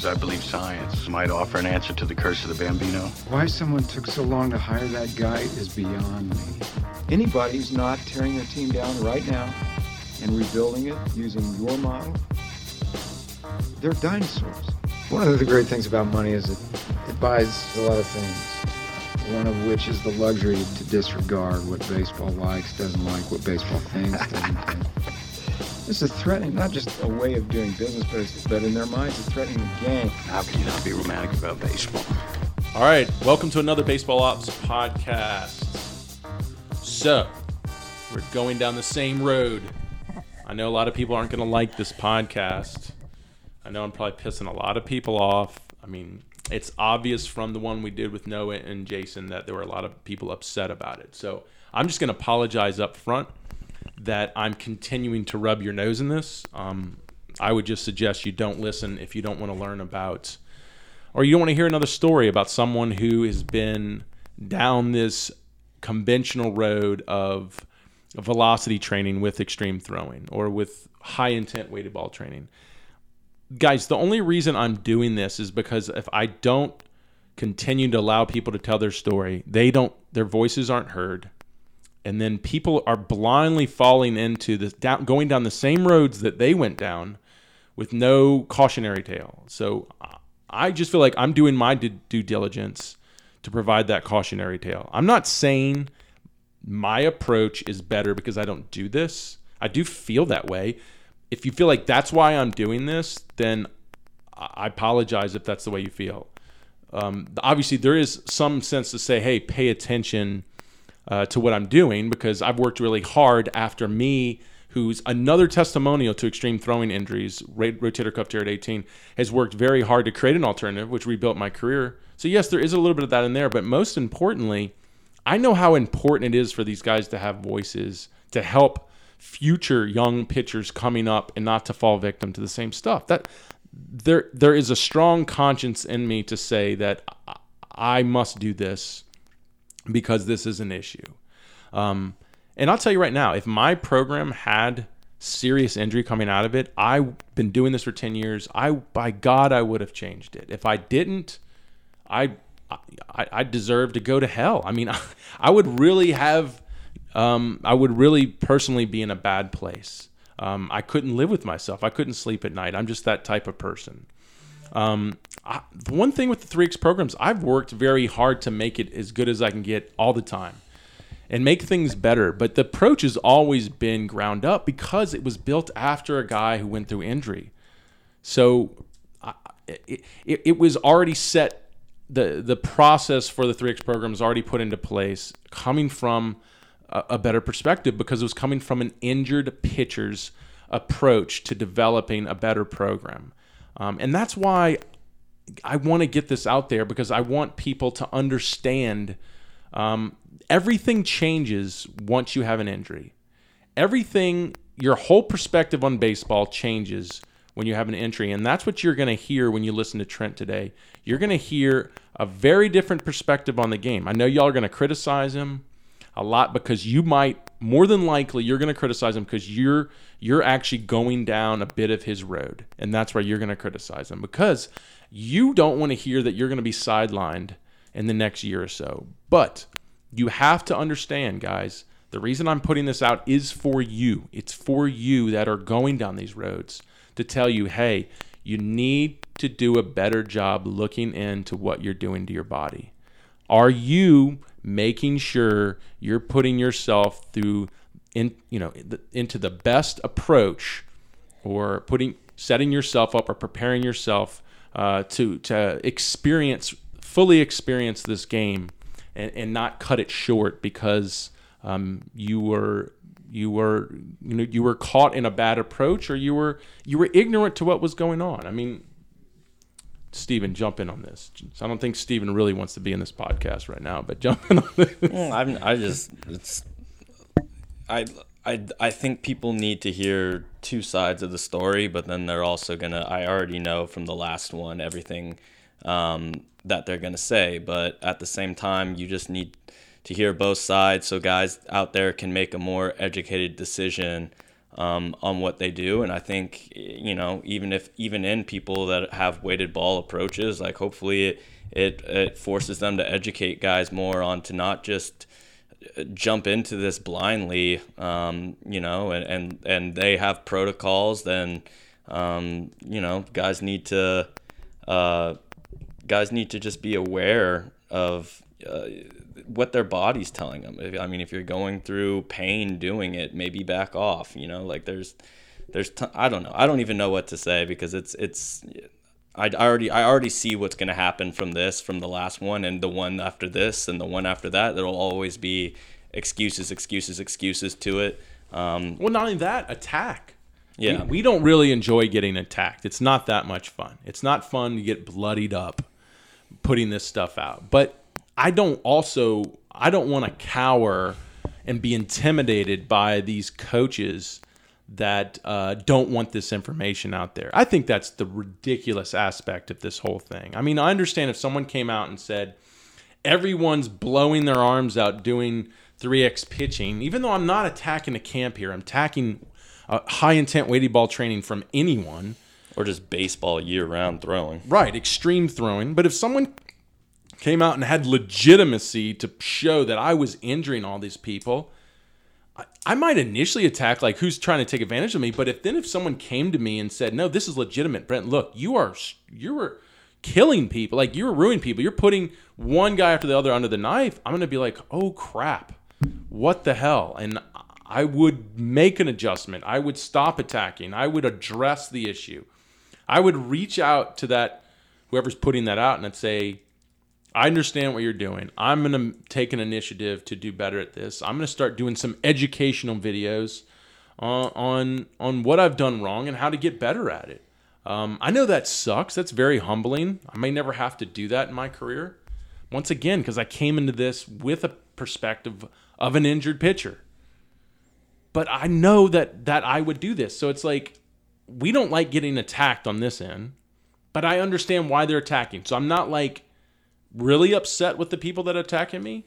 because I believe science might offer an answer to the curse of the Bambino. Why someone took so long to hire that guy is beyond me. Anybody who's not tearing their team down right now and rebuilding it using your model, they're dinosaurs. One of the great things about money is it buys a lot of things, one of which is the luxury to disregard what baseball likes, doesn't like, what baseball thinks, doesn't think. It's a threatening, not just a way of doing business, but in their minds, a threatening game. How can you not be romantic about baseball? All right, welcome to another Baseball Ops podcast. So, we're going down the same road. I know a lot of people aren't going to like this podcast. I know I'm probably pissing a lot of people off. I mean, it's obvious from the one we did with Noah and Jason that there were a lot of people upset about it. So, I'm just going to apologize up front that I'm continuing to rub your nose in this. I would just suggest you don't listen if you don't want to learn about, or you don't want to hear another story about someone who has been down this conventional road of velocity training with extreme throwing or with high intent weighted ball training. Guys, the only reason I'm doing this is because if I don't continue to allow people to tell their story, their voices aren't heard. And then people are blindly falling into this, going down the same roads that they went down with no cautionary tale. So I just feel like I'm doing my due diligence to provide that cautionary tale. I'm not saying my approach is better because I don't do this. I do feel that way. If you feel like that's why I'm doing this, then I apologize if that's the way you feel. Obviously, there is some sense to say, hey, pay attention to what I'm doing, because I've worked really hard after me, who's another testimonial to extreme throwing injuries, rotator cuff tear at 18, has worked very hard to create an alternative, which rebuilt my career. So yes, there is a little bit of that in there, but most importantly, I know how important it is for these guys to have voices to help future young pitchers coming up and not to fall victim to the same stuff. That there is a strong conscience in me to say that I must do this, because this is an issue. And I'll tell you right now, if my program had serious injury coming out of it, I've been doing this for 10 years. By God, I would have changed it. If I didn't, I deserve to go to hell. I mean, I would really have, I would really personally be in a bad place. I couldn't live with myself. I couldn't sleep at night. I'm just that type of person. One thing with the 3X programs, I've worked very hard to make it as good as I can get all the time and make things better. But the approach has always been ground up because it was built after a guy who went through injury. So it was already set. The process for the 3X program was already put into place coming from a better perspective, because it was coming from an injured pitcher's approach to developing a better program. And that's why I want to get this out there, because I want people to understand everything changes once you have an injury. Everything, your whole perspective on baseball changes when you have an injury. And that's what you're going to hear when you listen to Trent today. You're going to hear a very different perspective on the game. I know y'all are going to criticize him a lot, because you might, more than likely, you're going to criticize him because you're actually going down a bit of his road. And that's why you're going to criticize him, because you don't want to hear that you're going to be sidelined in the next year or so. But you have to understand, guys, the reason I'm putting this out is for you. It's for you that are going down these roads to tell you, hey, you need to do a better job looking into what you're doing to your body. Are you making sure you're putting yourself through, into the best approach, or setting yourself up or preparing yourself to fully experience this game and not cut it short because you were caught in a bad approach, or you were ignorant to what was going on. I mean, Steven, jump in on this. I don't think Steven really wants to be in this podcast right now, but jump in on this. Well, I think people need to hear two sides of the story, but then they're also I already know from the last one everything that they're going to say, but at the same time, you just need to hear both sides so guys out there can make a more educated decision on what they do. And I think, you know, even in people that have weighted ball approaches, like hopefully it forces them to educate guys more on to not just jump into this blindly, you know, and they have protocols. Then, you know, guys need to just be aware of what their body's telling them. I mean, if you're going through pain doing it, maybe back off, you know, like I don't know. I don't even know what to say, because I already see what's going to happen from this, from the last one and the one after this and the one after that. There'll always be excuses to it. Well, not only that, attack. Yeah. We don't really enjoy getting attacked. It's not that much fun. It's not fun to get bloodied up putting this stuff out. But I don't want to cower and be intimidated by these coaches that don't want this information out there. I think that's the ridiculous aspect of this whole thing. I mean, I understand if someone came out and said, everyone's blowing their arms out doing 3X pitching, even though I'm not attacking a camp here, I'm attacking high-intent weighted ball training from anyone. Or just baseball year-round throwing. Right, extreme throwing. But if someone came out and had legitimacy to show that I was injuring all these people, I might initially attack, like, who's trying to take advantage of me. But if someone came to me and said, no, this is legitimate, Brent, look, you were killing people. Like, you were ruining people. You're putting one guy after the other under the knife. I'm going to be like, oh, crap. What the hell? And I would make an adjustment. I would stop attacking. I would address the issue. I would reach out to that, whoever's putting that out, and I'd say, I understand what you're doing. I'm going to take an initiative to do better at this. I'm going to start doing some educational videos on what I've done wrong and how to get better at it. I know that sucks. That's very humbling. I may never have to do that in my career. Once again, because I came into this with a perspective of an injured pitcher. But I know that I would do this. So it's like, we don't like getting attacked on this end, but I understand why they're attacking. So I'm not like really upset with the people that are attacking me,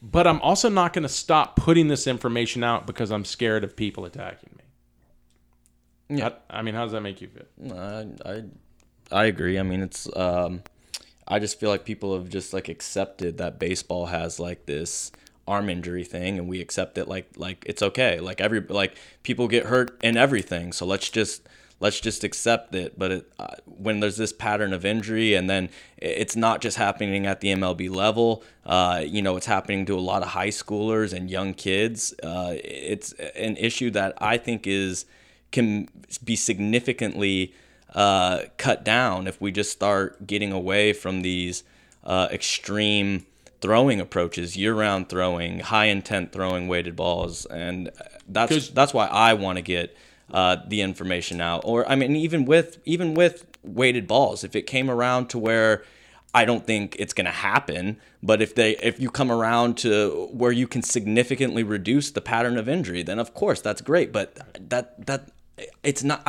but I'm also not going to stop putting this information out because I'm scared of people attacking me. Yeah. I mean, how does that make you feel? I agree. I mean, it's I just feel like people have just like accepted that baseball has like this arm injury thing, and we accept it like it's okay. Like people get hurt in everything, so let's just accept it. But when there's this pattern of injury, and then it's not just happening at the MLB level, you know, it's happening to a lot of high schoolers and young kids. It's an issue that I think can be significantly cut down if we just start getting away from these extreme throwing approaches, year-round throwing, high-intent throwing, weighted balls. And that's why I want to get the information out. Or I mean, even with weighted balls, if it came around to where I don't think it's going to happen, but if you come around to where you can significantly reduce the pattern of injury, then of course that's great. But that it's not.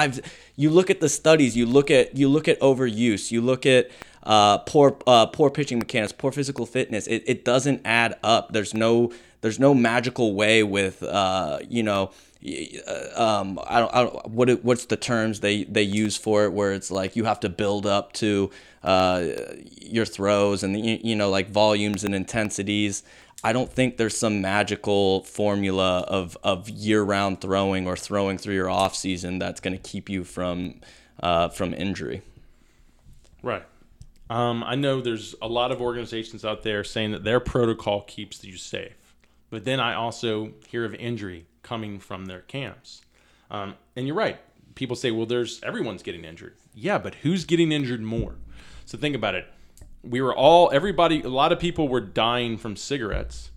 You look at the studies, you look at overuse, you look at poor pitching mechanics, poor physical fitness. It doesn't add up. There's no magical way with you know. I don't what's the terms they use for it, where it's like you have to build up to your throws and you know, like volumes and intensities. I don't think there's some magical formula of year-round throwing or throwing through your off season that's going to keep you from injury. Right. I know there's a lot of organizations out there saying that their protocol keeps you safe, but then I also hear of injury coming from their camps. And you're right. People say, well, everyone's getting injured. Yeah, but who's getting injured more? So think about it. A lot of people were dying from cigarettes.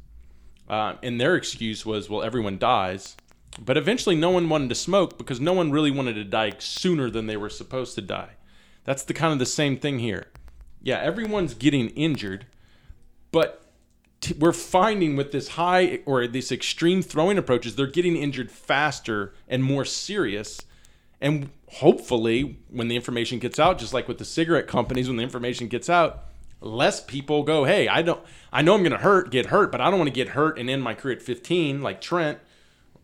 And their excuse was, well, everyone dies. But eventually no one wanted to smoke because no one really wanted to die sooner than they were supposed to die. That's the kind of the same thing here. Yeah, everyone's getting injured, but we're finding with this high or these extreme throwing approaches, they're getting injured faster and more serious. And hopefully when the information gets out, just like with the cigarette companies, when the information gets out, less people go, hey, I know I'm going to get hurt, but I don't want to get hurt and end my career at 15 like Trent,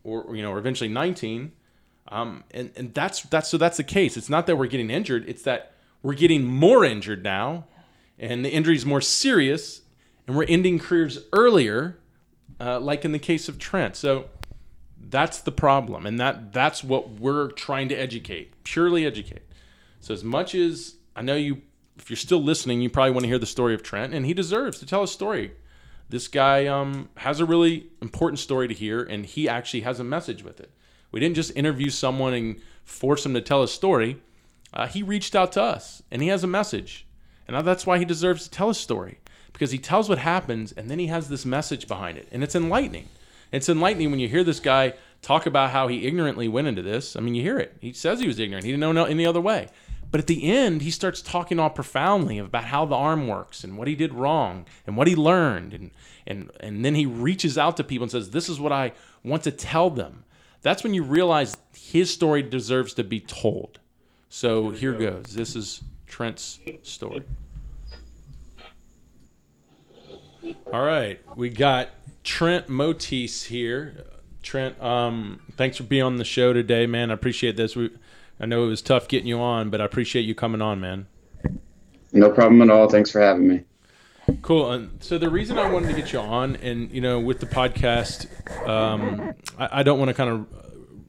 or, you know, or eventually 19. And that's the case. It's not that we're getting injured. It's that we're getting more injured now, and the injury is more serious, and we're ending careers earlier, like in the case of Trent. So that's the problem, and that's what we're trying to educate, purely educate. So as much as I know you, if you're still listening, you probably want to hear the story of Trent, and he deserves to tell a story. This guy has a really important story to hear, and he actually has a message with it. We didn't just interview someone and force him to tell a story. He reached out to us, and he has a message. And that's why he deserves to tell a story, because he tells what happens, and then he has this message behind it. And it's enlightening. It's enlightening when you hear this guy talk about how he ignorantly went into this. I mean, you hear it. He says he was ignorant. He didn't know any other way. But at the end, he starts talking all profoundly about how the arm works and what he did wrong and what he learned. And then he reaches out to people and says, this is what I want to tell them. That's when you realize his story deserves to be told. So here goes. This is Trent's story. All right. We got Trent Motis here. Trent, thanks for being on the show today, man. I appreciate this. I know it was tough getting you on, but I appreciate you coming on, man. No problem at all. Thanks for having me. Cool. And so the reason I wanted to get you on, and you know, with the podcast, I don't want to kind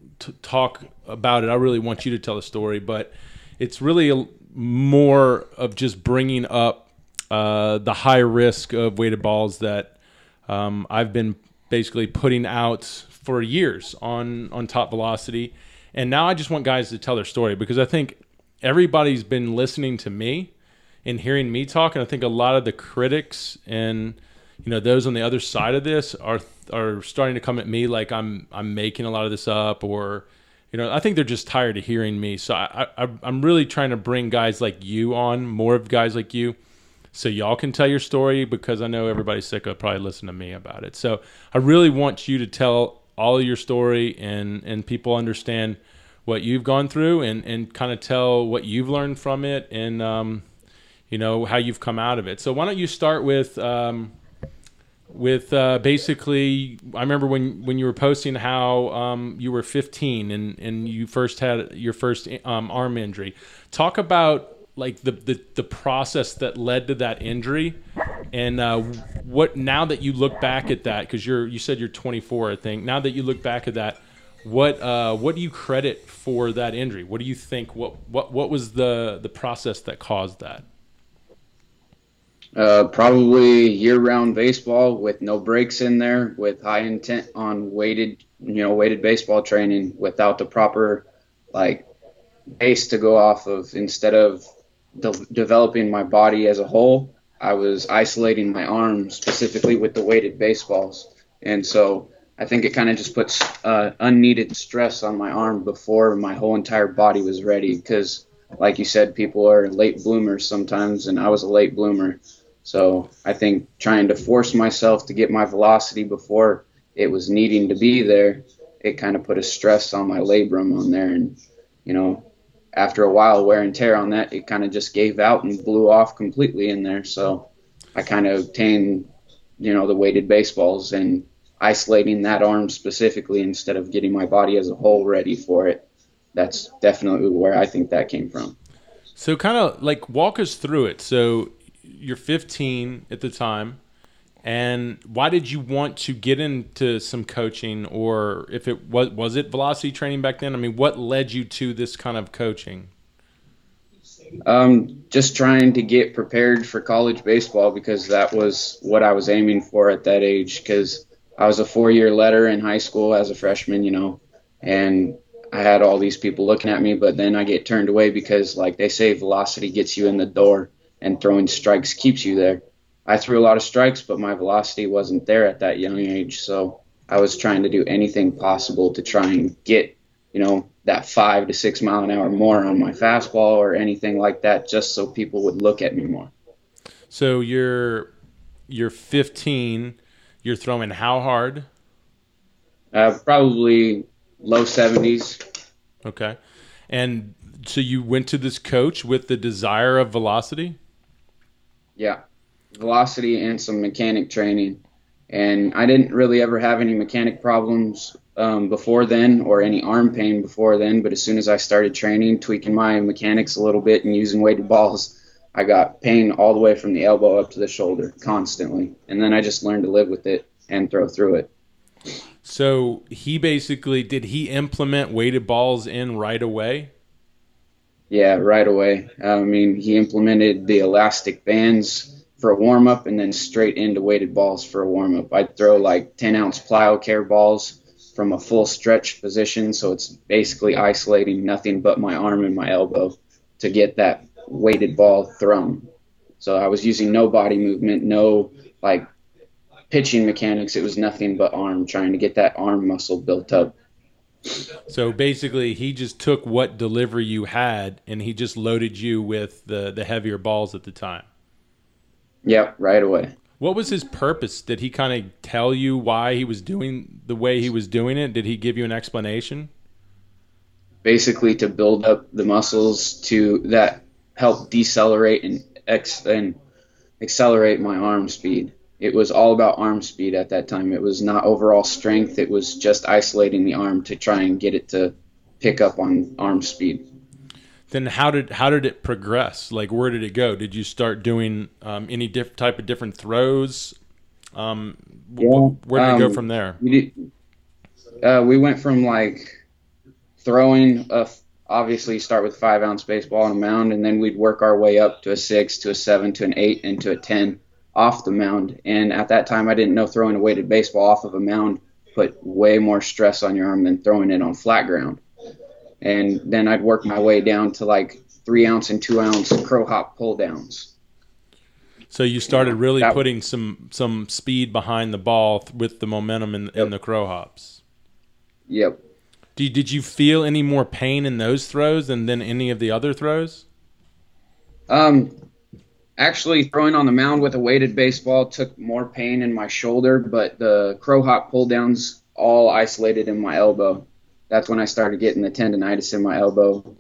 of talk about it. I really want you to tell the story, but it's really more of just bringing up the high risk of weighted balls that I've been basically putting out for years on Top Velocity. And now I just want guys to tell their story, because I think everybody's been listening to me and hearing me talk. And I think a lot of the critics and, you know, those on the other side of this are starting to come at me like I'm making a lot of this up, or, you know, I think they're just tired of hearing me. So I'm really trying to bring guys like you on, more of guys like you, so y'all can tell your story, because I know everybody's sick of probably listening to me about it. So I really want you to tell all of your story, and people understand what you've gone through, and kind of tell what you've learned from it, and you know, how you've come out of it. So why don't you start with basically, I remember when you were posting how you were 15 and you first had your first arm injury. Talk about like the process that led to that injury, and what, now that you look back at that, because you said you're 24, I think. Now that you look back at that, what do you credit for that injury? What do you think? What was the process that caused that? Probably year-round baseball with no breaks in there, with high intent on weighted baseball training, without the proper like base to go off of. Instead of developing my body as a whole, I was isolating my arms specifically with the weighted baseballs. And so I think it kind of just puts unneeded stress on my arm before my whole entire body was ready, because like you said, people are late bloomers sometimes, and I was a late bloomer. So I think trying to force myself to get my velocity before it was needing to be there, it kind of put a stress on my labrum on there. And you know, after a while, wear and tear on that, it kind of just gave out and blew off completely in there. So I kind of obtained, you know, the weighted baseballs and isolating that arm specifically instead of getting my body as a whole ready for it. That's definitely where I think that came from. So kind of like walk us through it. So you're 15 at the time, and why did you want to get into some coaching, or if it was it velocity training back then? I mean, what led you to this kind of coaching? Just trying to get prepared for college baseball, because that was what I was aiming for at that age, because I was a four-year letter in high school as a freshman, you know, and I had all these people looking at me, but then I get turned away because, like they say, velocity gets you in the door and throwing strikes keeps you there. I threw a lot of strikes, but my velocity wasn't there at that young age. So I was trying to do anything possible to try and get, you know, that 5 to 6 mile an hour more on my fastball or anything like that, just so people would look at me more. So you're 15, you're throwing how hard? Probably low 70s. Okay. And so you went to this coach with the desire of velocity? Yeah. Velocity and some mechanic training, and I didn't really ever have any mechanic problems before then, or any arm pain before then, but as soon as I started training, tweaking my mechanics a little bit and using weighted balls, I got pain all the way from the elbow up to the shoulder constantly. And then I just learned to live with it and throw through it. So he basically, did he implement weighted balls in right away? Yeah, right away. I mean, he implemented the elastic bands for a warm-up and then straight into weighted balls for a warm-up. I'd throw like 10-ounce plyo-care balls from a full stretch position, so it's basically isolating nothing but my arm and my elbow to get that weighted ball thrown. So I was using no body movement, no like pitching mechanics. It was nothing but arm, trying to get that arm muscle built up. So basically he just took what delivery you had and he just loaded you with the heavier balls at the time. Yep, right away. What was his purpose? Did he kind of tell you why he was doing the way he was doing it? Did he give you an explanation? Basically to build up the muscles to that help decelerate and accelerate my arm speed. It was all about arm speed at that time. It was not overall strength. It was just isolating the arm to try and get it to pick up on arm speed. Then how did it progress? Like, where did it go? Did you start doing any type of different throws? Where did it go from there? We went from like throwing obviously start with 5-ounce baseball on a mound, and then we'd work our way up to a 6, to a 7, to an 8, and to a 10 off the mound. And at that time I didn't know throwing a weighted baseball off of a mound put way more stress on your arm than throwing it on flat ground. And then I'd work my way down to like 3-ounce and 2-ounce crow hop pull downs. So you started really putting some speed behind the ball with the momentum in the crow hops. Yep. Did you feel any more pain in those throws than any of the other throws? Actually, throwing on the mound with a weighted baseball took more pain in my shoulder, but the crow hop pull downs all isolated in my elbow. That's when I started getting the tendonitis in my elbow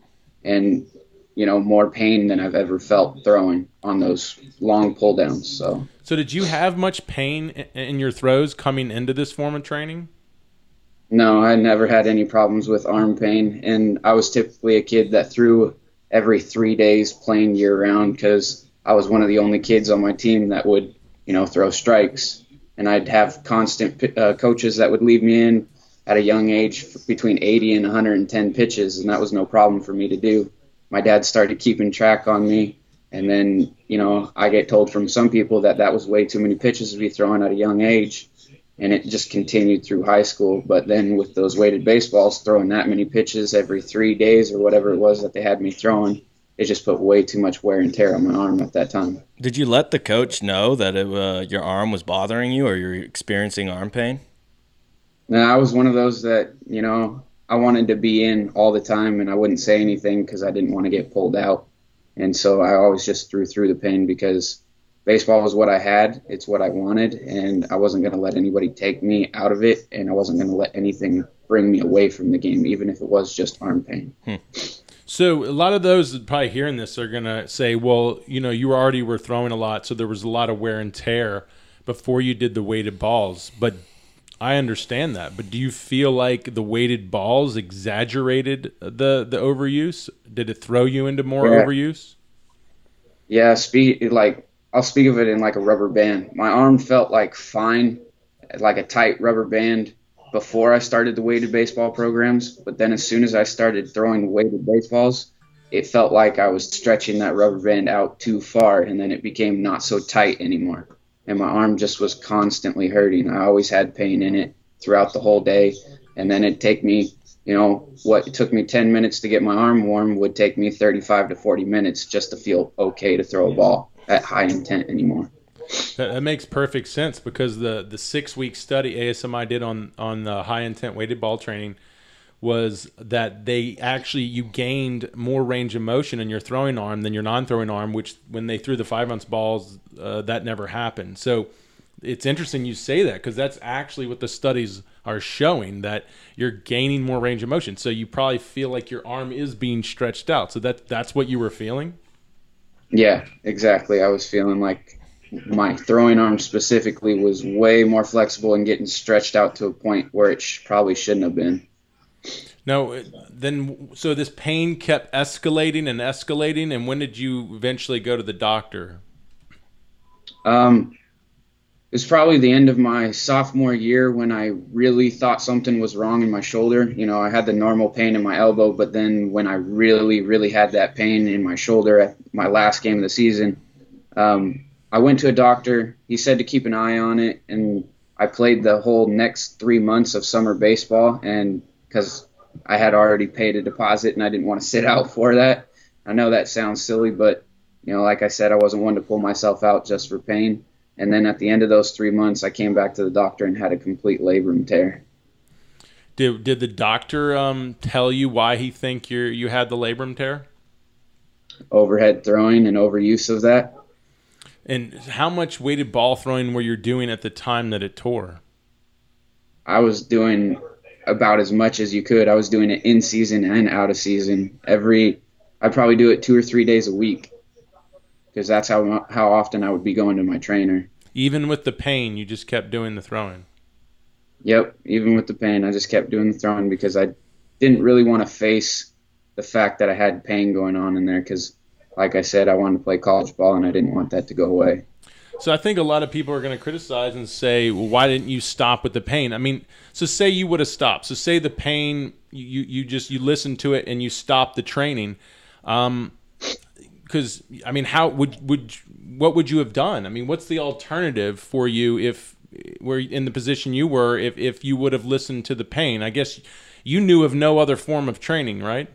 and, you know, more pain than I've ever felt throwing on those long pull downs. So did you have much pain in your throws coming into this form of training? No, I never had any problems with arm pain, and I was typically a kid that threw every 3 days playing year-round because I was one of the only kids on my team that would, you know, throw strikes, and I'd have constant coaches that would leave me in at a young age between 80 and 110 pitches, and that was no problem for me to do. My dad started keeping track on me, and then, you know, I get told from some people that was way too many pitches to be throwing at a young age. And it just continued through high school. But then with those weighted baseballs, throwing that many pitches every 3 days or whatever it was that they had me throwing, it just put way too much wear and tear on my arm at that time. Did you let the coach know that your arm was bothering you or you're experiencing arm pain? No, I was one of those that, you know, I wanted to be in all the time and I wouldn't say anything because I didn't want to get pulled out. And so I always just threw through the pain because baseball was what I had, it's what I wanted, and I wasn't going to let anybody take me out of it, and I wasn't going to let anything bring me away from the game, even if it was just arm pain. So a lot of those probably hearing this are going to say, well, you know, you already were throwing a lot, so there was a lot of wear and tear before you did the weighted balls. But I understand that. But do you feel like the weighted balls exaggerated the overuse? Did it throw you into more overuse? Yeah, I'll speak of it in like a rubber band. My arm felt like fine, like a tight rubber band before I started the weighted baseball programs. But then as soon as I started throwing weighted baseballs, it felt like I was stretching that rubber band out too far. And then it became not so tight anymore. And my arm just was constantly hurting. I always had pain in it throughout the whole day. And then it'd take me, you know, what took me 10 minutes to get my arm warm would take me 35 to 40 minutes just to feel okay to throw a ball at high intent anymore. That makes perfect sense because the 6-week study ASMI did on the high intent weighted ball training was that they actually, you gained more range of motion in your throwing arm than your non-throwing arm, which when they threw the 5-ounce balls, that never happened. So it's interesting you say that because that's actually what the studies are showing, that you're gaining more range of motion. So you probably feel like your arm is being stretched out. So that's what you were feeling? Yeah, exactly. I was feeling like my throwing arm specifically was way more flexible and getting stretched out to a point where it probably shouldn't have been. Now, then, so this pain kept escalating, and when did you eventually go to the doctor? It was probably the end of my sophomore year when I really thought something was wrong in my shoulder. You know, I had the normal pain in my elbow, but then when I really, really had that pain in my shoulder at my last game of the season, I went to a doctor. He said to keep an eye on it, and I played the whole next 3 months of summer baseball, and because I had already paid a deposit and I didn't want to sit out for that. I know that sounds silly, but, you know, like I said, I wasn't one to pull myself out just for pain. And then at the end of those 3 months, I came back to the doctor and had a complete labrum tear. Did the doctor tell you why he think you had the labrum tear? Overhead throwing and overuse of that. And how much weighted ball throwing were you doing at the time that it tore? I was doing about as much as you could. I was doing it in season and out of season. I probably do it 2 or 3 days a week. Because that's how often I would be going to my trainer. Even with the pain, you just kept doing the throwing. Yep, even with the pain, I just kept doing the throwing because I didn't really want to face the fact that I had pain going on in there because, like I said, I wanted to play college ball and I didn't want that to go away. So I think a lot of people are going to criticize and say, well, why didn't you stop with the pain? I mean, so say you would have stopped. So say the pain, you listened to it and you stopped the training. Because, I mean, what would you have done? I mean, what's the alternative for you if were in the position you were if you would have listened to the pain? I guess you knew of no other form of training, right?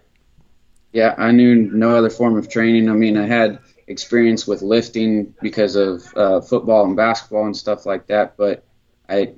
Yeah, I knew no other form of training. I mean, I had experience with lifting because of football and basketball and stuff like that, but I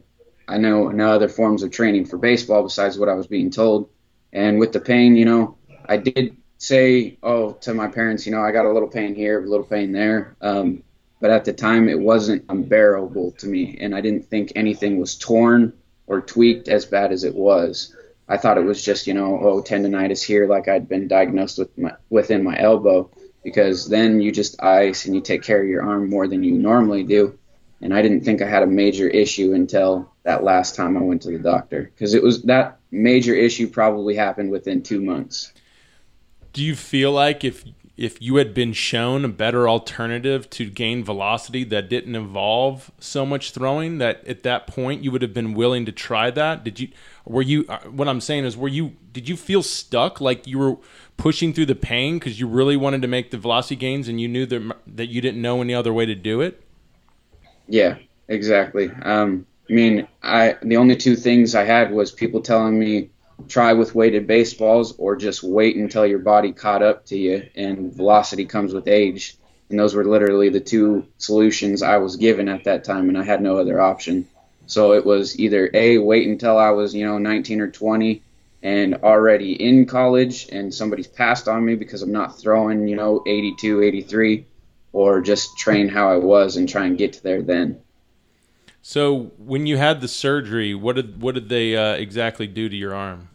know no other forms of training for baseball besides what I was being told. And with the pain, you know, I did say to my parents, you know, I got a little pain here, a little pain there, but at the time it wasn't unbearable to me, and I didn't think anything was torn or tweaked as bad as it was. I thought it was just, you know, tendonitis here, like I'd been diagnosed with within my elbow, because then you just ice and you take care of your arm more than you normally do, and I didn't think I had a major issue until that last time I went to the doctor, because it was that major issue probably happened within 2 months. Do you feel like if you had been shown a better alternative to gain velocity that didn't involve so much throwing, that at that point you would have been willing to try that? What I'm saying is, did you feel stuck, like you were pushing through the pain because you really wanted to make the velocity gains and you knew that you didn't know any other way to do it? Yeah, exactly. I mean, the only two things I had was people telling me, try with weighted baseballs or just wait until your body caught up to you, and velocity comes with age. And those were literally the two solutions I was given at that time, and I had no other option. So it was either A, wait until I was, you know, 19 or 20 and already in college and somebody's passed on me because I'm not throwing, you know, 82, 83, or just train how I was and try and get to there then. So when you had the surgery, what did they exactly do to your arm?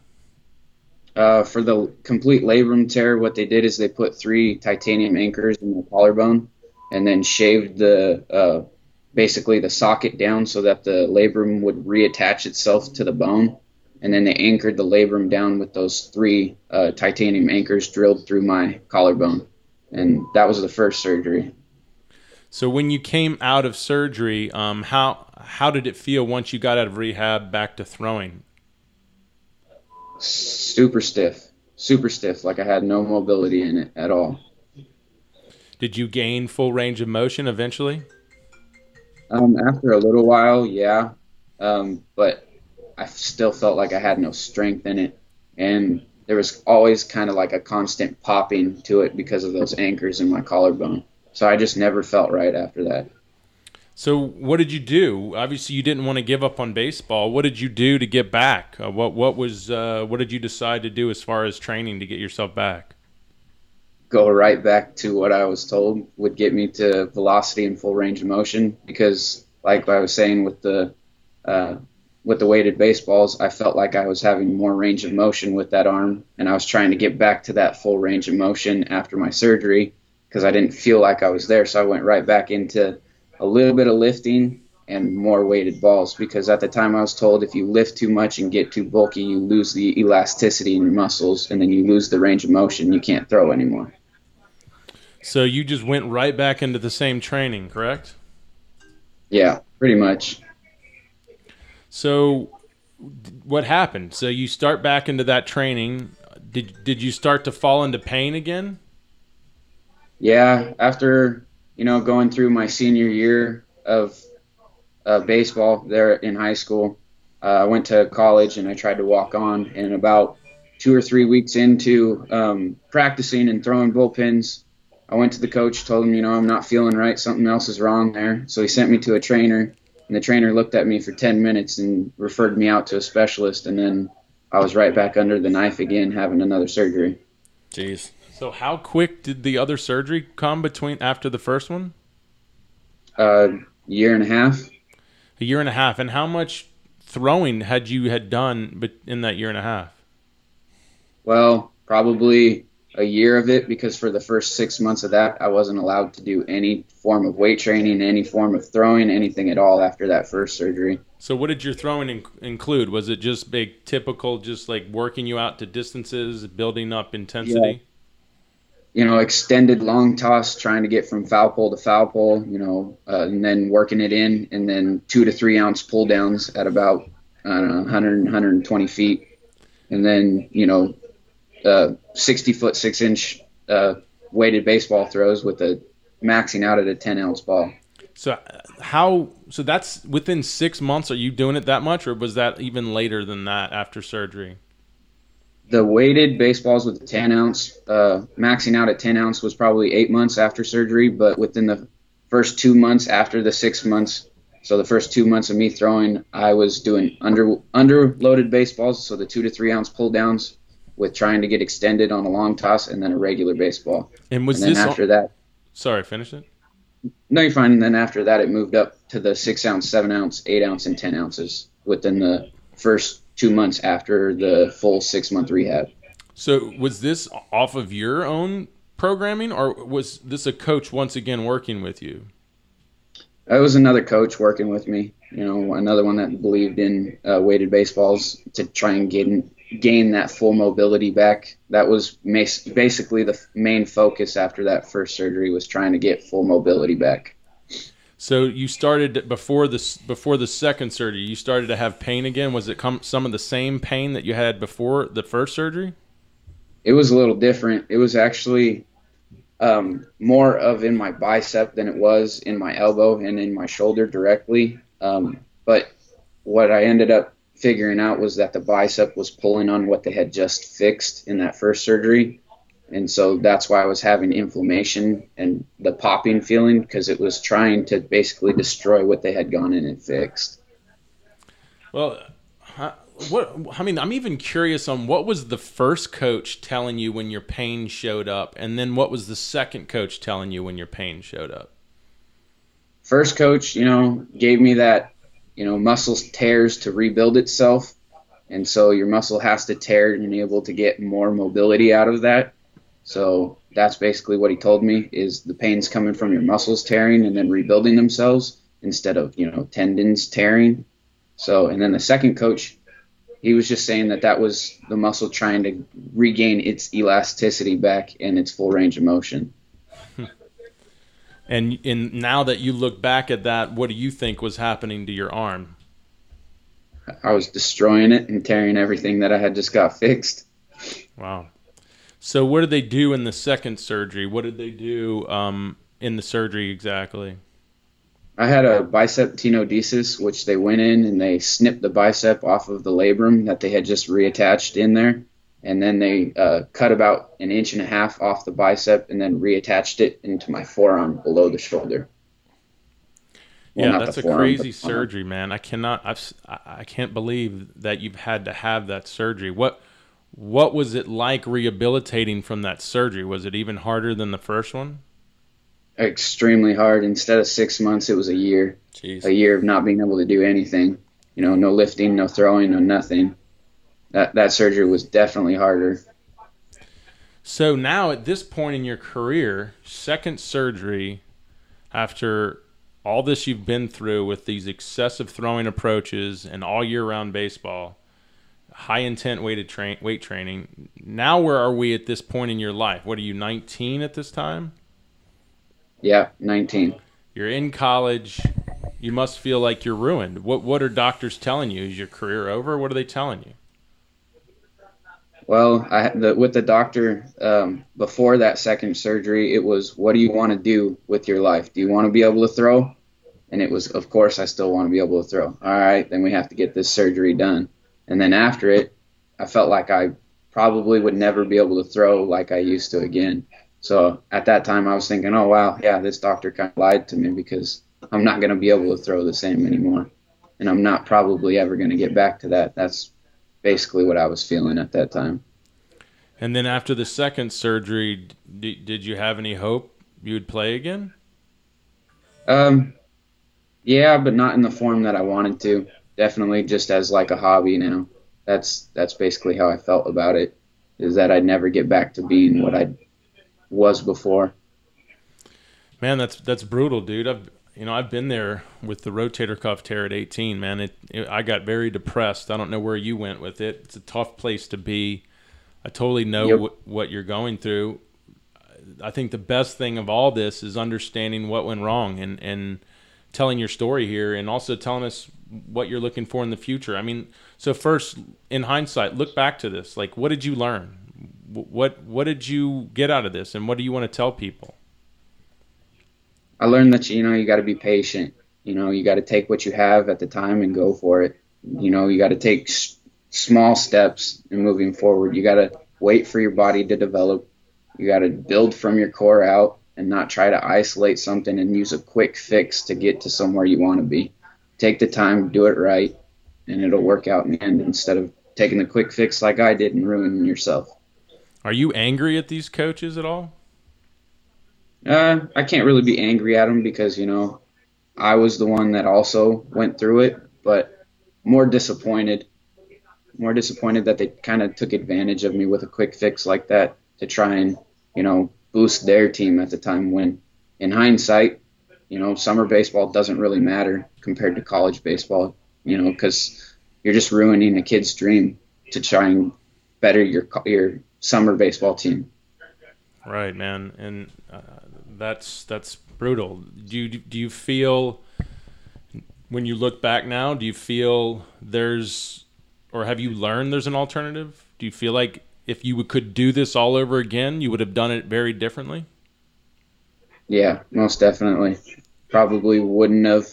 For the complete labrum tear, what they did is they put 3 titanium anchors in the collarbone and then shaved the basically the socket down so that the labrum would reattach itself to the bone. And then they anchored the labrum down with those 3 titanium anchors drilled through my collarbone. And that was the first surgery. So when you came out of surgery, how did it feel once you got out of rehab back to throwing? Super stiff. Like I had no mobility in it at all. Did you gain full range of motion eventually? After a little while, yeah. But I still felt like I had no strength in it. And there was always kind of like a constant popping to it because of those anchors in my collarbone. So I just never felt right after that. So what did you do? Obviously, you didn't want to give up on baseball. What did you do to get back? What did you decide to do as far as training to get yourself back? Go right back to what I was told would get me to velocity and full range of motion, because like I was saying with the weighted baseballs, I felt like I was having more range of motion with that arm, and I was trying to get back to that full range of motion after my surgery because I didn't feel like I was there. So I went right back into a little bit of lifting and more weighted balls, because at the time I was told if you lift too much and get too bulky, you lose the elasticity in your muscles, and then you lose the range of motion. You can't throw anymore. So you just went right back into the same training, correct? Yeah, pretty much. So what happened? So you start back into that training. Did you start to fall into pain again? Yeah, after, you know, going through my senior year of baseball there in high school, I went to college and I tried to walk on, and about 2 or 3 weeks into practicing and throwing bullpens, I went to the coach, told him, you know, I'm not feeling right, something else is wrong there. So he sent me to a trainer, and the trainer looked at me for 10 minutes and referred me out to a specialist, and then I was right back under the knife again, having another surgery. Jeez. So how quick did the other surgery come between after the first one? Year and a half. A year and a half. And how much throwing had you had done in that year and a half? Well, probably a year of it, because for the first 6 months of that, I wasn't allowed to do any form of weight training, any form of throwing, anything at all after that first surgery. So what did your throwing include? Was it just big, typical, just like working you out to distances, building up intensity? Yeah. You know, extended long toss, trying to get from foul pole to foul pole, you know, and then working it in, and then 2 to 3 ounce pull downs at about, I don't know, 100, 120 feet. And then, you know, 60-foot, 6-inch weighted baseball throws with a maxing out at a 10-ounce ball. So how? So that's within 6 months. Are you doing it that much, or was that even later than that after surgery? The weighted baseballs with the 10-ounce, maxing out at 10-ounce was probably 8 months after surgery, but within the first 2 months after the 6 months, so the first 2 months of me throwing, I was doing underloaded baseballs, so the 2 to 3 ounce pull downs, with trying to get extended on a long toss and then a regular baseball. And was and then this after that? Sorry, finish it. No, you're fine. And then after that, it moved up to the 6 ounce, 7 ounce, 8 ounce, and 10 ounces within the first 2 months after the full 6 month rehab. So was this off of your own programming, or was this a coach once again working with you? It was another coach working with me. You know, another one that believed in weighted baseballs to try and get in. Gain that full mobility back. That was basically the main focus after that first surgery, was trying to get full mobility back. So you started before the second surgery, you started to have pain again. Was it some of the same pain that you had before the first surgery? It was a little different. It was actually more of in my bicep than it was in my elbow and in my shoulder directly. But what I ended up figuring out was that the bicep was pulling on what they had just fixed in that first surgery, and so that's why I was having inflammation and the popping feeling, because it was trying to basically destroy what they had gone in and fixed. Well, I'm even curious on what was the first coach telling you when your pain showed up, and then what was the second coach telling you when your pain showed up? First coach, you know, gave me that, you know, muscle tears to rebuild itself, and so your muscle has to tear and be able to get more mobility out of that. So that's basically what he told me, is the pain's coming from your muscles tearing and then rebuilding themselves instead of, you know, tendons tearing. So, and then the second coach, he was just saying that that was the muscle trying to regain its elasticity back and its full range of motion. And now that you look back at that, what do you think was happening to your arm? I was destroying it and tearing everything that I had just got fixed. Wow. So what did they do in the second surgery? What did they do in the surgery exactly? I had a bicep tenodesis, which they went in and they snipped the bicep off of the labrum that they had just reattached in there. And then they cut about 1.5 inches off the bicep and then reattached it into my forearm below the shoulder. Well, yeah, that's a crazy surgery, man. I can't believe that you've had to have that surgery. What was it like rehabilitating from that surgery? Was it even harder than the first one? Extremely hard. Instead of 6 months, it was a year. Jeez. A year of not being able to do anything. You know, no lifting, no throwing, no nothing. That surgery was definitely harder. So now at this point in your career, second surgery after all this you've been through with these excessive throwing approaches and all year-round baseball, high-intent weight training, now where are we at this point in your life? What are you, 19 at this time? Yeah, 19. You're in college. You must feel like you're ruined. What are doctors telling you? Is your career over? What are they telling you? Well, with the doctor before that second surgery, it was, what do you want to do with your life? Do you want to be able to throw? And it was, of course, I still want to be able to throw. All right, then we have to get this surgery done. And then after it, I felt like I probably would never be able to throw like I used to again. So at that time, I was thinking, oh, wow, yeah, this doctor kind of lied to me because I'm not going to be able to throw the same anymore. And I'm not probably ever going to get back to that. That's basically what I was feeling at that time. And then after the second surgery, did you have any hope you would play again? Yeah, but not in the form that I wanted to. Definitely just as like a hobby now. That's basically how I felt about it, is that I'd never get back to being what I was before. Man, that's brutal, dude. I've been there with the rotator cuff tear at 18, man. I got very depressed. I don't know where you went with it. It's a tough place to be. I totally know what you're going through. I think the best thing of all this is understanding what went wrong and telling your story here, and also telling us what you're looking for in the future. I mean, so first, in hindsight, look back to this. Like, what did you learn? What did you get out of this, and what do you want to tell people? I learned that, you got to be patient. You got to take what you have at the time and go for it. You got to take small steps in moving forward. You got to wait for your body to develop. You got to build from your core out and not try to isolate something and use a quick fix to get to somewhere you want to be. Take the time, do it right, and it'll work out in the end, instead of taking the quick fix like I did and ruining yourself. Are you angry at these coaches at all? I can't really be angry at them because, I was the one that also went through it, but more disappointed that they kind of took advantage of me with a quick fix like that to try and, boost their team at the time, when in hindsight, summer baseball doesn't really matter compared to college baseball, because you're just ruining a kid's dream to try and better your summer baseball team. Right, man. And that's brutal. Do you feel, when you look back now, do you feel there's, or have you learned there's an alternative? Do you feel like if you could do this all over again, you would have done it very differently? Yeah, most definitely. Probably wouldn't have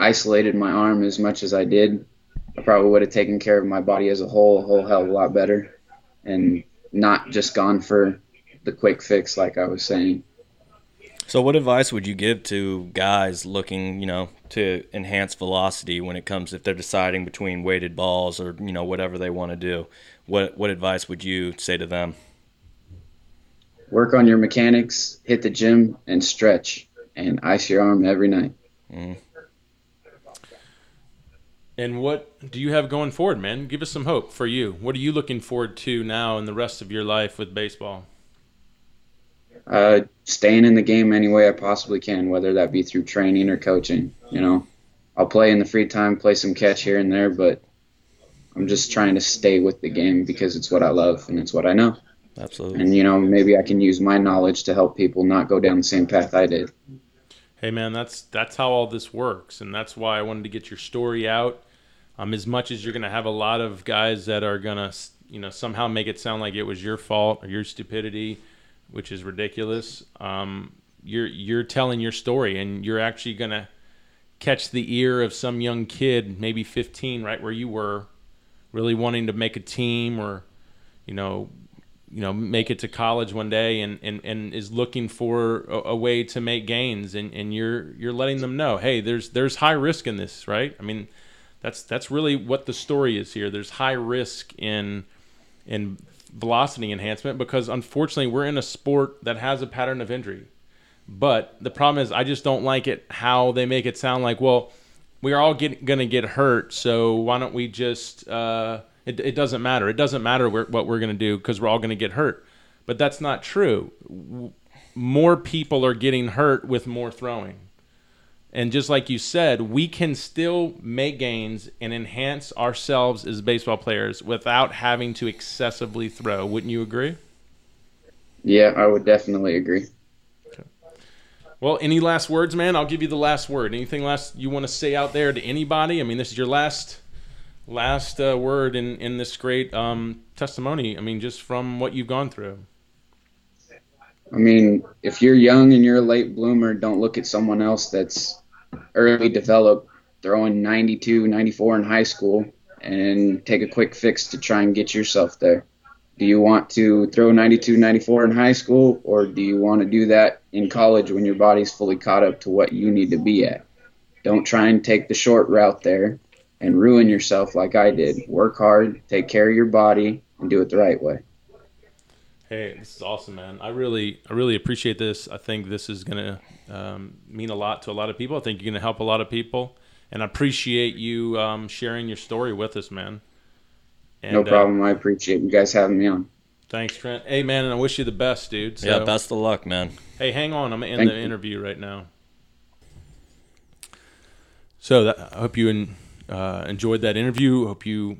isolated my arm as much as I did. I probably would have taken care of my body as a whole hell of a lot better, and not just gone for the quick fix like I was saying. So what advice would you give to guys looking, to enhance velocity when it comes, if they're deciding between weighted balls or, whatever they want to do? What advice would you say to them? Work on your mechanics, hit the gym, and stretch, and ice your arm every night. Mm. And what do you have going forward, man? Give us some hope for you. What are you looking forward to now in the rest of your life with baseball? Staying in the game any way I possibly can, whether that be through training or coaching. I'll play in the free time, play some catch here and there, but I'm just trying to stay with the game because it's what I love and it's what I know. Absolutely. And, maybe I can use my knowledge to help people not go down the same path I did. Hey, man, that's how all this works, and that's why I wanted to get your story out. As much as you're going to have a lot of guys that are going to, somehow make it sound like it was your fault or your stupidity, which is ridiculous. You're telling your story, and you're actually going to catch the ear of some young kid, maybe 15, right where you were, really wanting to make a team or, make it to college one day and is looking for a way to make gains. And you're letting them know, hey, there's high risk in this, right? I mean, that's really what the story is here. There's high risk in velocity enhancement, because unfortunately we're in a sport that has a pattern of injury. But the problem is, I just don't like it how they make it sound like, well, we are all gonna get hurt, so why don't we just it doesn't matter. It doesn't matter what we're gonna do because we're all gonna get hurt. But that's not true. More people are getting hurt with more throwing. And just like you said, we can still make gains and enhance ourselves as baseball players without having to excessively throw. Wouldn't you agree? Yeah, I would definitely agree. Okay. Well, any last words, man? I'll give you the last word. Anything last you want to say out there to anybody? I mean, this is your last word in this great testimony. I mean, just from what you've gone through. I mean, if you're young and you're a late bloomer, don't look at someone else that's early developed, throwing 92, 94 in high school, and take a quick fix to try and get yourself there. Do you want to throw 92, 94 in high school, or do you want to do that in college when your body's fully caught up to what you need to be at? Don't try and take the short route there and ruin yourself like I did. Work hard, take care of your body, and do it the right way. Hey, this is awesome, man. I really appreciate this. I think this is going to mean a lot to a lot of people. I think you're going to help a lot of people. And I appreciate you sharing your story with us, man. And, no problem. I appreciate you guys having me on. Thanks, Trent. Hey, man, and I wish you the best, dude. So, yeah, best of luck, man. Hey, hang on. I'm going to end the interview right now. So I hope you enjoyed that interview. I hope you...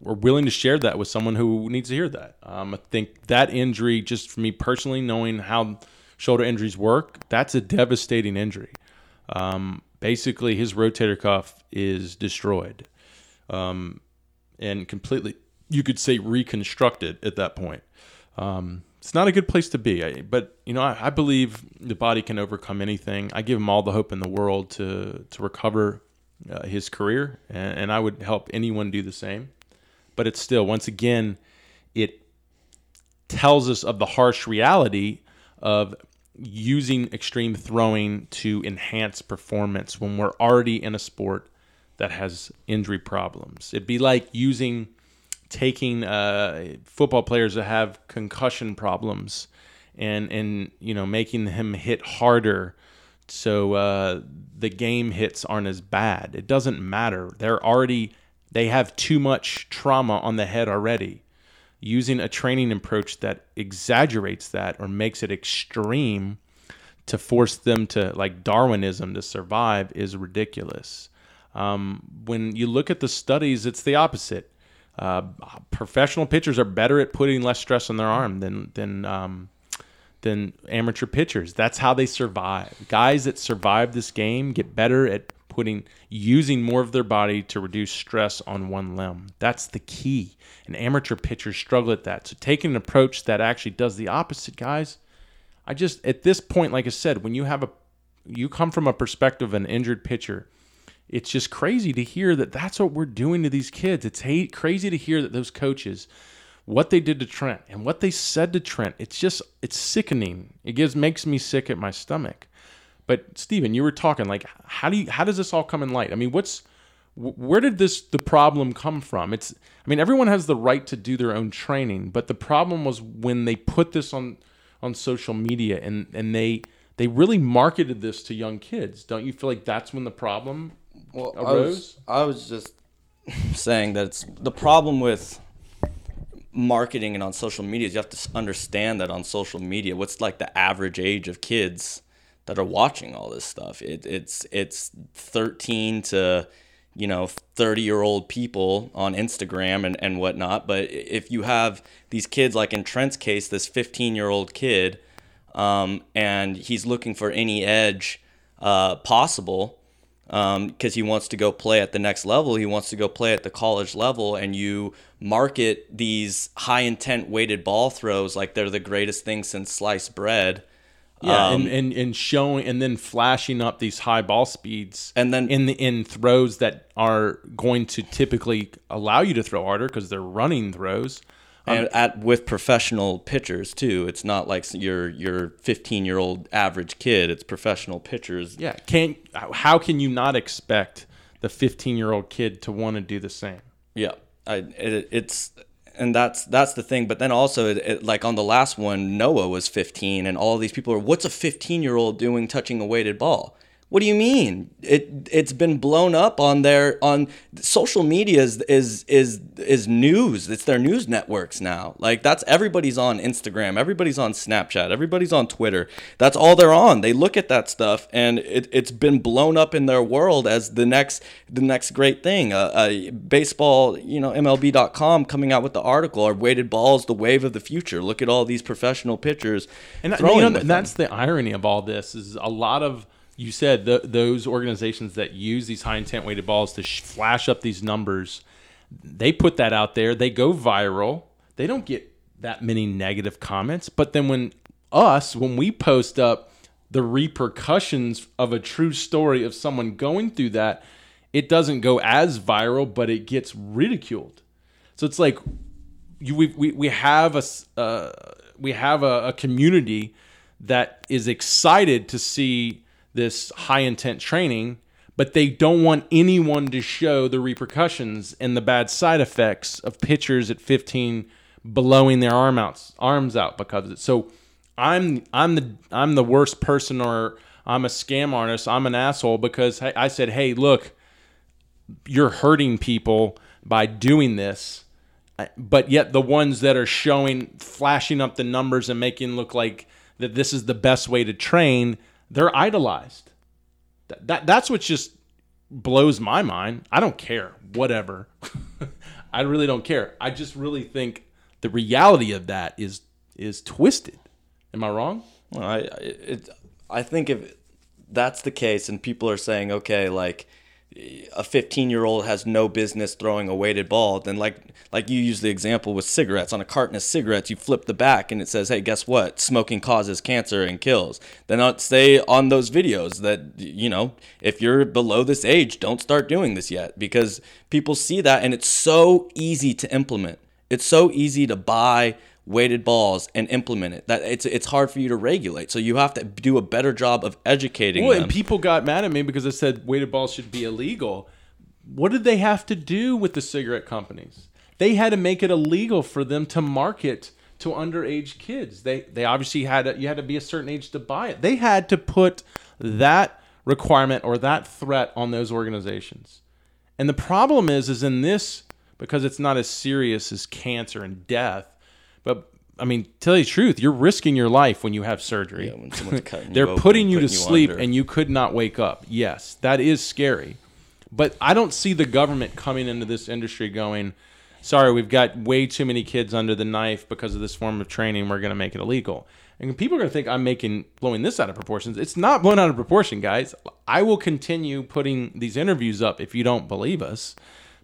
we're willing to share that with someone who needs to hear that. I think that injury, just for me personally, knowing how shoulder injuries work, that's a devastating injury. Basically, his rotator cuff is destroyed and completely, you could say, reconstructed at that point. It's not a good place to be, but you know, I believe the body can overcome anything. I give him all the hope in the world to recover his career, and I would help anyone do the same. But it's still, once again, it tells us of the harsh reality of using extreme throwing to enhance performance when we're already in a sport that has injury problems. It'd be like taking football players that have concussion problems and you know, making them hit harder so the game hits aren't as bad. It doesn't matter. They have too much trauma on the head already. Using a training approach that exaggerates that or makes it extreme to force them to, like Darwinism, to survive is ridiculous. When you look at the studies, it's the opposite. Professional pitchers are better at putting less stress on their arm than amateur pitchers. That's how they survive. Guys that survive this game get better at using more of their body to reduce stress on one limb. That's the key. And amateur pitchers struggle at that. So taking an approach that actually does the opposite, guys. At this point, like I said, when you come from a perspective of an injured pitcher, it's just crazy to hear that that's what we're doing to these kids. It's crazy to hear that those coaches, what they did to Trent and what they said to Trent, it's sickening. It makes me sick at my stomach. But Steven, you were talking like, how does this all come in light? I mean, where did the problem come from? Everyone has the right to do their own training, but the problem was when they put this on social media and they really marketed this to young kids. Don't you feel like that's when the problem arose? I was just saying that it's the problem with marketing and on social media is you have to understand that on social media, what's like the average age of kids that are watching all this stuff. It's 13 to 30-year-old people on Instagram and whatnot. But if you have these kids, like in Trent's case, this 15-year-old kid, and he's looking for any edge possible because he wants to go play at the next level. He wants to go play at the college level, and you market these high-intent weighted ball throws like they're the greatest thing since sliced bread. Yeah, and showing and then flashing up these high ball speeds and then in throws that are going to typically allow you to throw harder because they're running throws. And with professional pitchers too, it's not like your 15-year-old average kid. It's professional pitchers. Yeah, how can you not expect the 15-year-old kid to want to do the same? Yeah, it's. And that's the thing. But then also, like on the last one, Noah was 15, and all these people what's a 15-year-old doing touching a weighted ball? What do you mean? It's been blown up on social media is news. It's their news networks now. Like, that's everybody's on Instagram, everybody's on Snapchat, everybody's on Twitter. That's all they're on. They look at that stuff, and it's been blown up in their world as the next great thing. Baseball, MLB.com coming out with the article, "Are weighted balls the wave of the future? Look at all these professional pitchers." And that's the irony of all this is a lot of. You said those organizations that use these high intent weighted balls to flash up these numbers, they put that out there. They go viral. They don't get that many negative comments. But then when we post up the repercussions of a true story of someone going through that, it doesn't go as viral, but it gets ridiculed. So it's like we have a community that is excited to see this high intent training, but they don't want anyone to show the repercussions and the bad side effects of pitchers at 15 blowing their arms out because of it. So I'm the worst person, or I'm a scam artist, I'm an asshole because I said, hey, look, you're hurting people by doing this, but yet the ones that are flashing up the numbers and making look like that this is the best way to train, they're idolized. That's what just blows my mind. I don't care. Whatever. I really don't care. I just really think the reality of that is twisted. Am I wrong? Well, I think if that's the case and people are saying, okay, like a 15-year-old has no business throwing a weighted ball, then like you use the example with cigarettes. On a carton of cigarettes, you flip the back and it says, hey, guess what? Smoking causes cancer and kills. Then I'd say on those videos that, if you're below this age, don't start doing this yet, because people see that and it's so easy to implement. It's so easy to buy weighted balls and implement it that it's hard for you to regulate. So you have to do a better job of educating them. And people got mad at me because I said weighted balls should be illegal. What did they have to do with the cigarette companies? They had to make it illegal for them to market to underage kids. They obviously you had to be a certain age to buy it. They had to put that requirement or that threat on those organizations. And the problem is in this, because it's not as serious as cancer and death, but, I mean, tell you the truth, you're risking your life when you have surgery. Yeah, when someone's cutting they're putting you to sleep and you could not wake up. Yes, that is scary. But I don't see the government coming into this industry going, sorry, we've got way too many kids under the knife because of this form of training. We're going to make it illegal. And people are going to think I'm blowing this out of proportions. It's not blown out of proportion, guys. I will continue putting these interviews up if you don't believe us,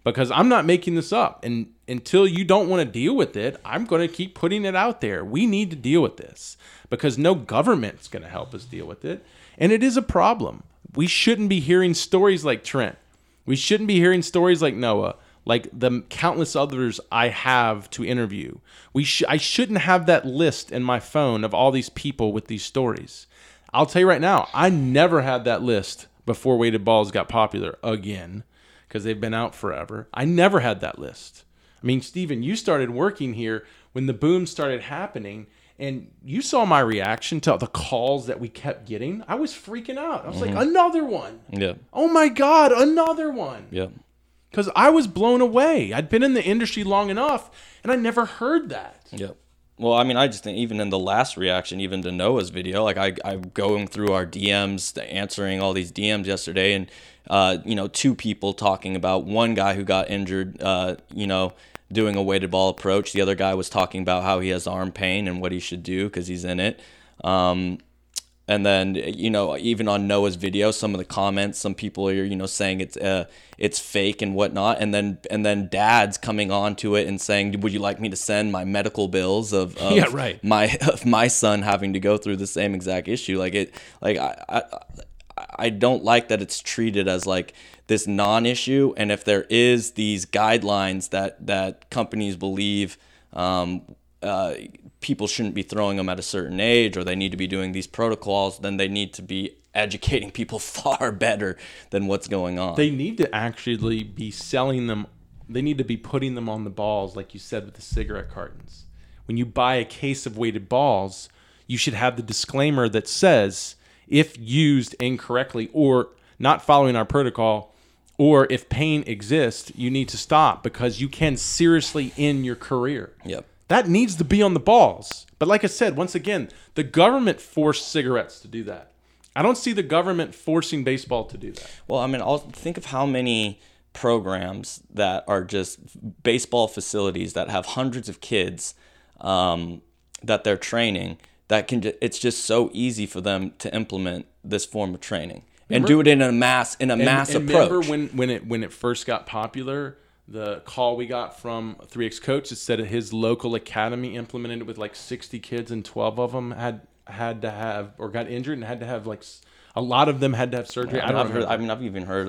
because I'm not making this up. And until you don't want to deal with it, I'm going to keep putting it out there. We need to deal with this because no government's going to help us deal with it. And it is a problem. We shouldn't be hearing stories like Trent. We shouldn't be hearing stories like Noah, like the countless others I have to interview. I shouldn't have that list in my phone of all these people with these stories. I'll tell you right now, I never had that list before weighted balls got popular again, because they've been out forever. I never had that list. I mean, Steven, you started working here when the boom started happening, and you saw my reaction to the calls that we kept getting. I was freaking out. I was like, another one. Yeah. Oh, my God, another one. Yeah. Because I was blown away. I'd been in the industry long enough, and I never heard that. Yeah. Well, I mean, I just think even in the last reaction, even to Noah's video, like I'm going through our DMs, answering all these DMs yesterday, and, two people talking about one guy who got injured, doing a weighted ball approach. The other guy was talking about how he has arm pain and what he should do because he's in it. And then, even on Noah's video, some of the comments, some people are, saying it's fake and whatnot. And then dads coming on to it and saying, would you like me to send my medical bills of my son having to go through the same exact issue? I don't like that it's treated as like this non-issue. And if there is these guidelines that companies believe, people shouldn't be throwing them at a certain age, or they need to be doing these protocols, then they need to be educating people far better than what's going on. They need to actually be selling them. They need to be putting them on the balls, like you said, with the cigarette cartons. When you buy a case of weighted balls, you should have the disclaimer that says if used incorrectly or not following our protocol, or if pain exists, you need to stop because you can seriously end your career. Yep. That needs to be on the balls. But like I said, once again, the government forced cigarettes to do that. I don't see the government forcing baseball to do that. Well, I mean, think of how many programs that are just baseball facilities that have hundreds of kids that they're training. That can. It's just so easy for them to implement this form of training. Remember, and do it in a mass approach. Remember when it first got popular, the call we got from 3X coach, it said his local academy implemented it with like 60 kids and 12 of them had to have or got injured and had to have like a lot of them had to have surgery. I've even heard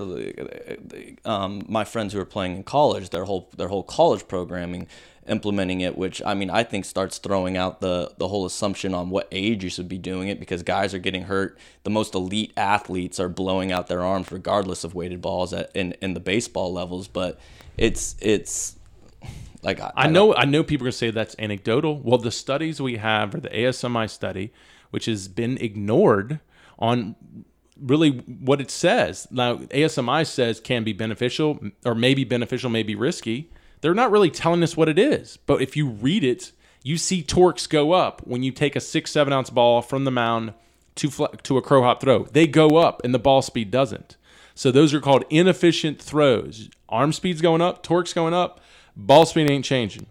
of my friends who are playing in college, their whole college programming implementing it, which I mean I think starts throwing out the whole assumption on what age you should be doing it, because guys are getting hurt. The most elite athletes are blowing out their arms regardless of weighted balls in the baseball levels. But it's like I know people are gonna say that's anecdotal. Well, the studies we have are the ASMI study, which has been ignored on really what it says. Now ASMI says can be beneficial or maybe beneficial, maybe risky. They're not really telling us what it is. But if you read it, you see torques go up when you take a 6-7 ounce ball from the mound to a crow hop throw. They go up and the ball speed doesn't. So those are called inefficient throws. Arm speed's going up, torque's going up, ball speed ain't changing.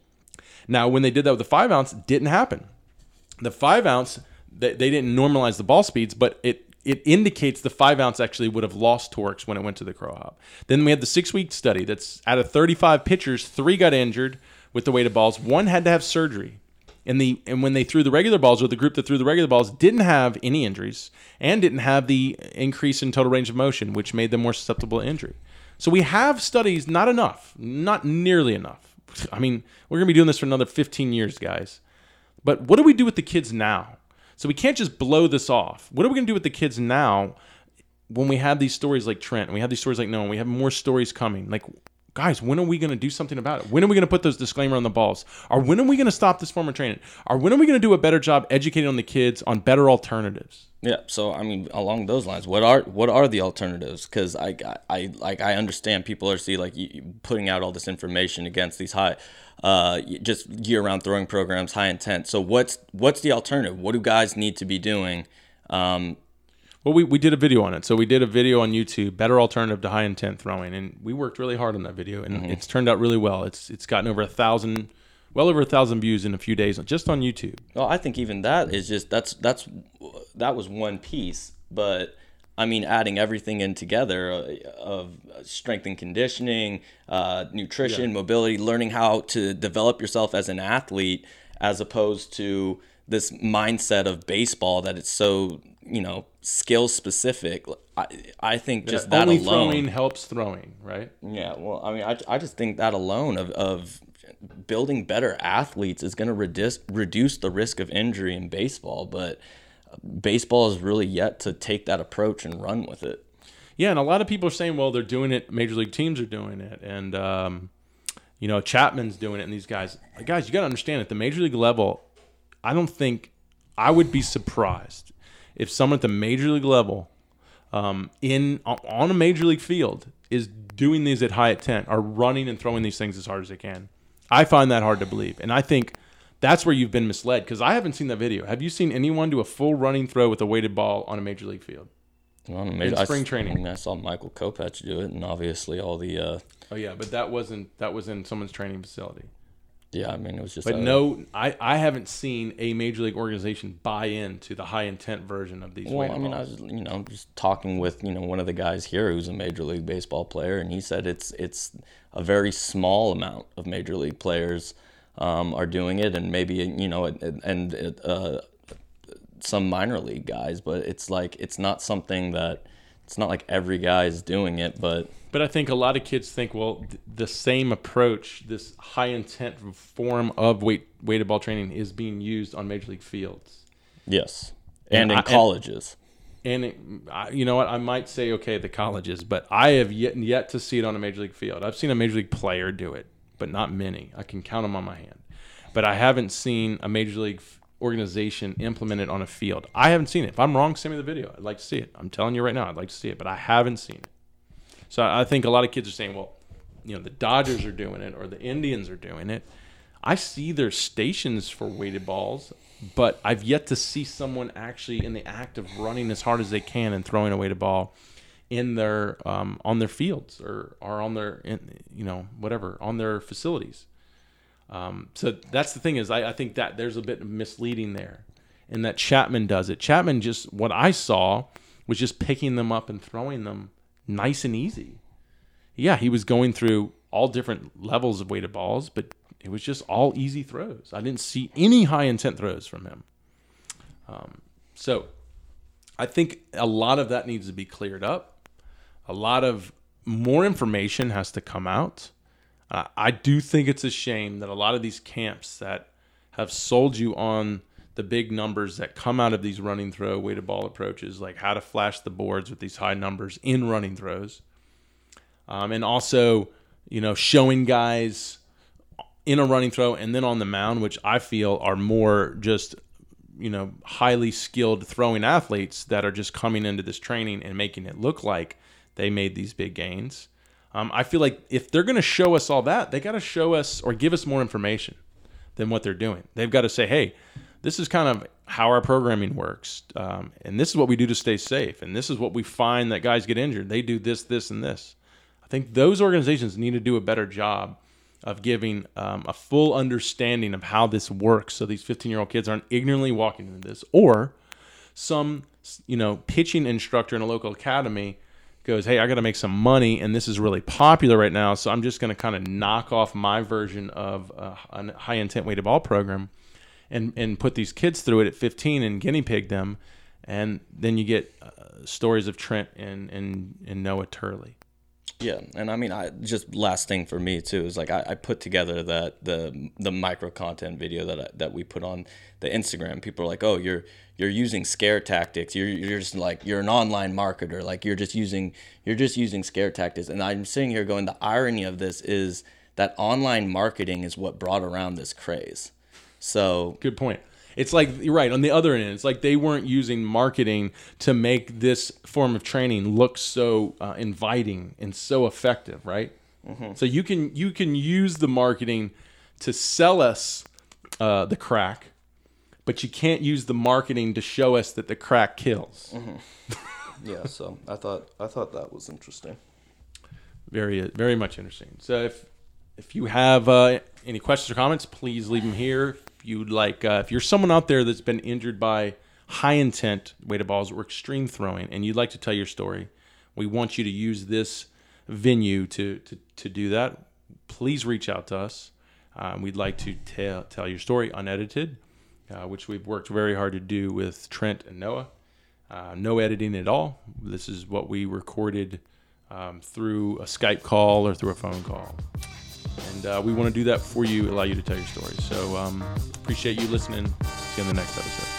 Now, when they did that with the 5 ounce, it didn't happen. The 5 ounce, they didn't normalize the ball speeds, but it indicates the 5 ounce actually would have lost torques when it went to the crow hop. Then we had the 6-week study that's out of 35 pitchers, 3 got injured with the weighted balls. 1 had to have surgery. And when they threw the regular balls, or the group that threw the regular balls, didn't have any injuries and didn't have the increase in total range of motion, which made them more susceptible to injury. So we have studies, not enough, not nearly enough. I mean, we're going to be doing this for another 15 years, guys. But what do we do with the kids now? So we can't just blow this off. What are we going to do with the kids now when we have these stories like Trent, and we have these stories like Noah, and we have more stories coming? Like, guys, when are we going to do something about it? When are we going to put those disclaimers on the balls? Or when are we going to stop this form of training? Or when are we going to do a better job educating on the kids on better alternatives? Yeah, so, I mean, along those lines, what are the alternatives? Because I understand people are putting out all this information against these high, just year-round throwing programs, high intent. So what's the alternative? What do guys need to be doing? Well, we did a video on it. So we did a video on YouTube, Better Alternative to High Intent Throwing, and we worked really hard on that video, and it's turned out really well. It's gotten over 1,000. Well over 1,000 views in a few days, just on YouTube. Well, I think even that is just that was one piece, but I mean, adding everything in together of strength and conditioning, nutrition, mobility, learning how to develop yourself as an athlete, as opposed to this mindset of baseball that it's so skill specific. I think just that alone, throwing helps throwing, right? Yeah. Well, I mean, I just think that alone of building better athletes is going to reduce the risk of injury in baseball, but baseball is really yet to take that approach and run with it. Yeah, and a lot of people are saying, well, they're doing it, major league teams are doing it, and Chapman's doing it, and these guys, you got to understand, at the major league level, I would be surprised if someone at the major league level on a major league field is doing these at high intent, are running and throwing these things as hard as they can. I find that hard to believe. And I think that's where you've been misled, because I haven't seen that video. Have you seen anyone do a full running throw with a weighted ball on a major league field? Well, in spring training. I saw Michael Kopech do it, and obviously all the... Oh, yeah, but that was in someone's training facility. Yeah, I mean, it was just... But I haven't seen a major league organization buy into the high-intent version of these weighted balls. Well, I mean, balls. I was just talking with, one of the guys here who's a major league baseball player, and he said it's a very small amount of major league players are doing it, and maybe, some minor league guys, but it's not something that... It's not like every guy is doing it, but I think a lot of kids think, well, the same approach, this high intent form of weighted ball training is being used on major league fields. Yes, and in colleges. I might say, okay, the colleges, but I have yet to see it on a major league field. I've seen a major league player do it, but not many. I can count them on my hand. But I haven't seen a major league organization implemented on a field. I haven't seen it. If I'm wrong, send me the video. I'd like to see it. I'm telling you right now, I'd like to see it, but I haven't seen it. So I think a lot of kids are saying, well, you know, the Dodgers are doing it or the Indians are doing it. I see their stations for weighted balls, but I've yet to see someone actually in the act of running as hard as they can and throwing a weighted ball in their on their fields or on their, you know, whatever, on their facilities. So that's the thing is I think that there's a bit of misleading there and that Chapman does it. Chapman just, what I saw was just picking them up and throwing them nice and easy. Yeah, he was going through all different levels of weighted balls, but it was just all easy throws. I didn't see any high intent throws from him. So I think a lot of that needs to be cleared up. A lot of more information has to come out. I do think it's a shame that a lot of these camps that have sold you on the big numbers that come out of these running throw weighted ball approaches, like how to flash the boards with these high numbers in running throws. And also, you know, showing guys in a running throw and then on the mound, which I feel are more just, you know, highly skilled throwing athletes that are just coming into this training and making it look like they made these big gains. I feel like if they're going to show us all that, they got to show us or give us more information than what they're doing. They've got to say, hey, this is kind of how our programming works. And this is what we do to stay safe. And this is what we find that guys get injured. They do this, this, and this. I think those organizations need to do a better job of giving a full understanding of how this works. So these 15-year-old kids aren't ignorantly walking into this, or some, you know, pitching instructor in a local academy goes, hey, I got to make some money, and this is really popular right now, so I'm just going to kind of knock off my version of a high-intent weighted ball program and put these kids through it at 15 and guinea pig them, and then you get stories of Trent and Noah Turley. Yeah, and I mean, I just last thing for me, too, is like I put together that the micro-content video that we put on the Instagram. People are like, oh, you're using scare tactics. You're just like, you're an online marketer. Like, you're just using scare tactics. And I'm sitting here going, the irony of this is that online marketing is what brought around this craze. So good point. It's like, you're right, on the other end, it's like they weren't using marketing to make this form of training look so inviting and so effective, right? Mm-hmm. So you can use the marketing to sell us the crack, but you can't use the marketing to show us that the crack kills. Mm-hmm. Yeah, so I thought that was interesting. Very, very much interesting. So if you have any questions or comments, please leave them here. You'd like if you're someone out there that's been injured by high intent weighted balls or extreme throwing, and you'd like to tell your story, we want you to use this venue to do that. Please reach out to us. We'd like to tell your story unedited, which we've worked very hard to do with Trent and Noah. No editing at all. This is what we recorded through a Skype call or through a phone call. And we want to do that for you, allow you to tell your story. So appreciate you listening. See you on the next episode.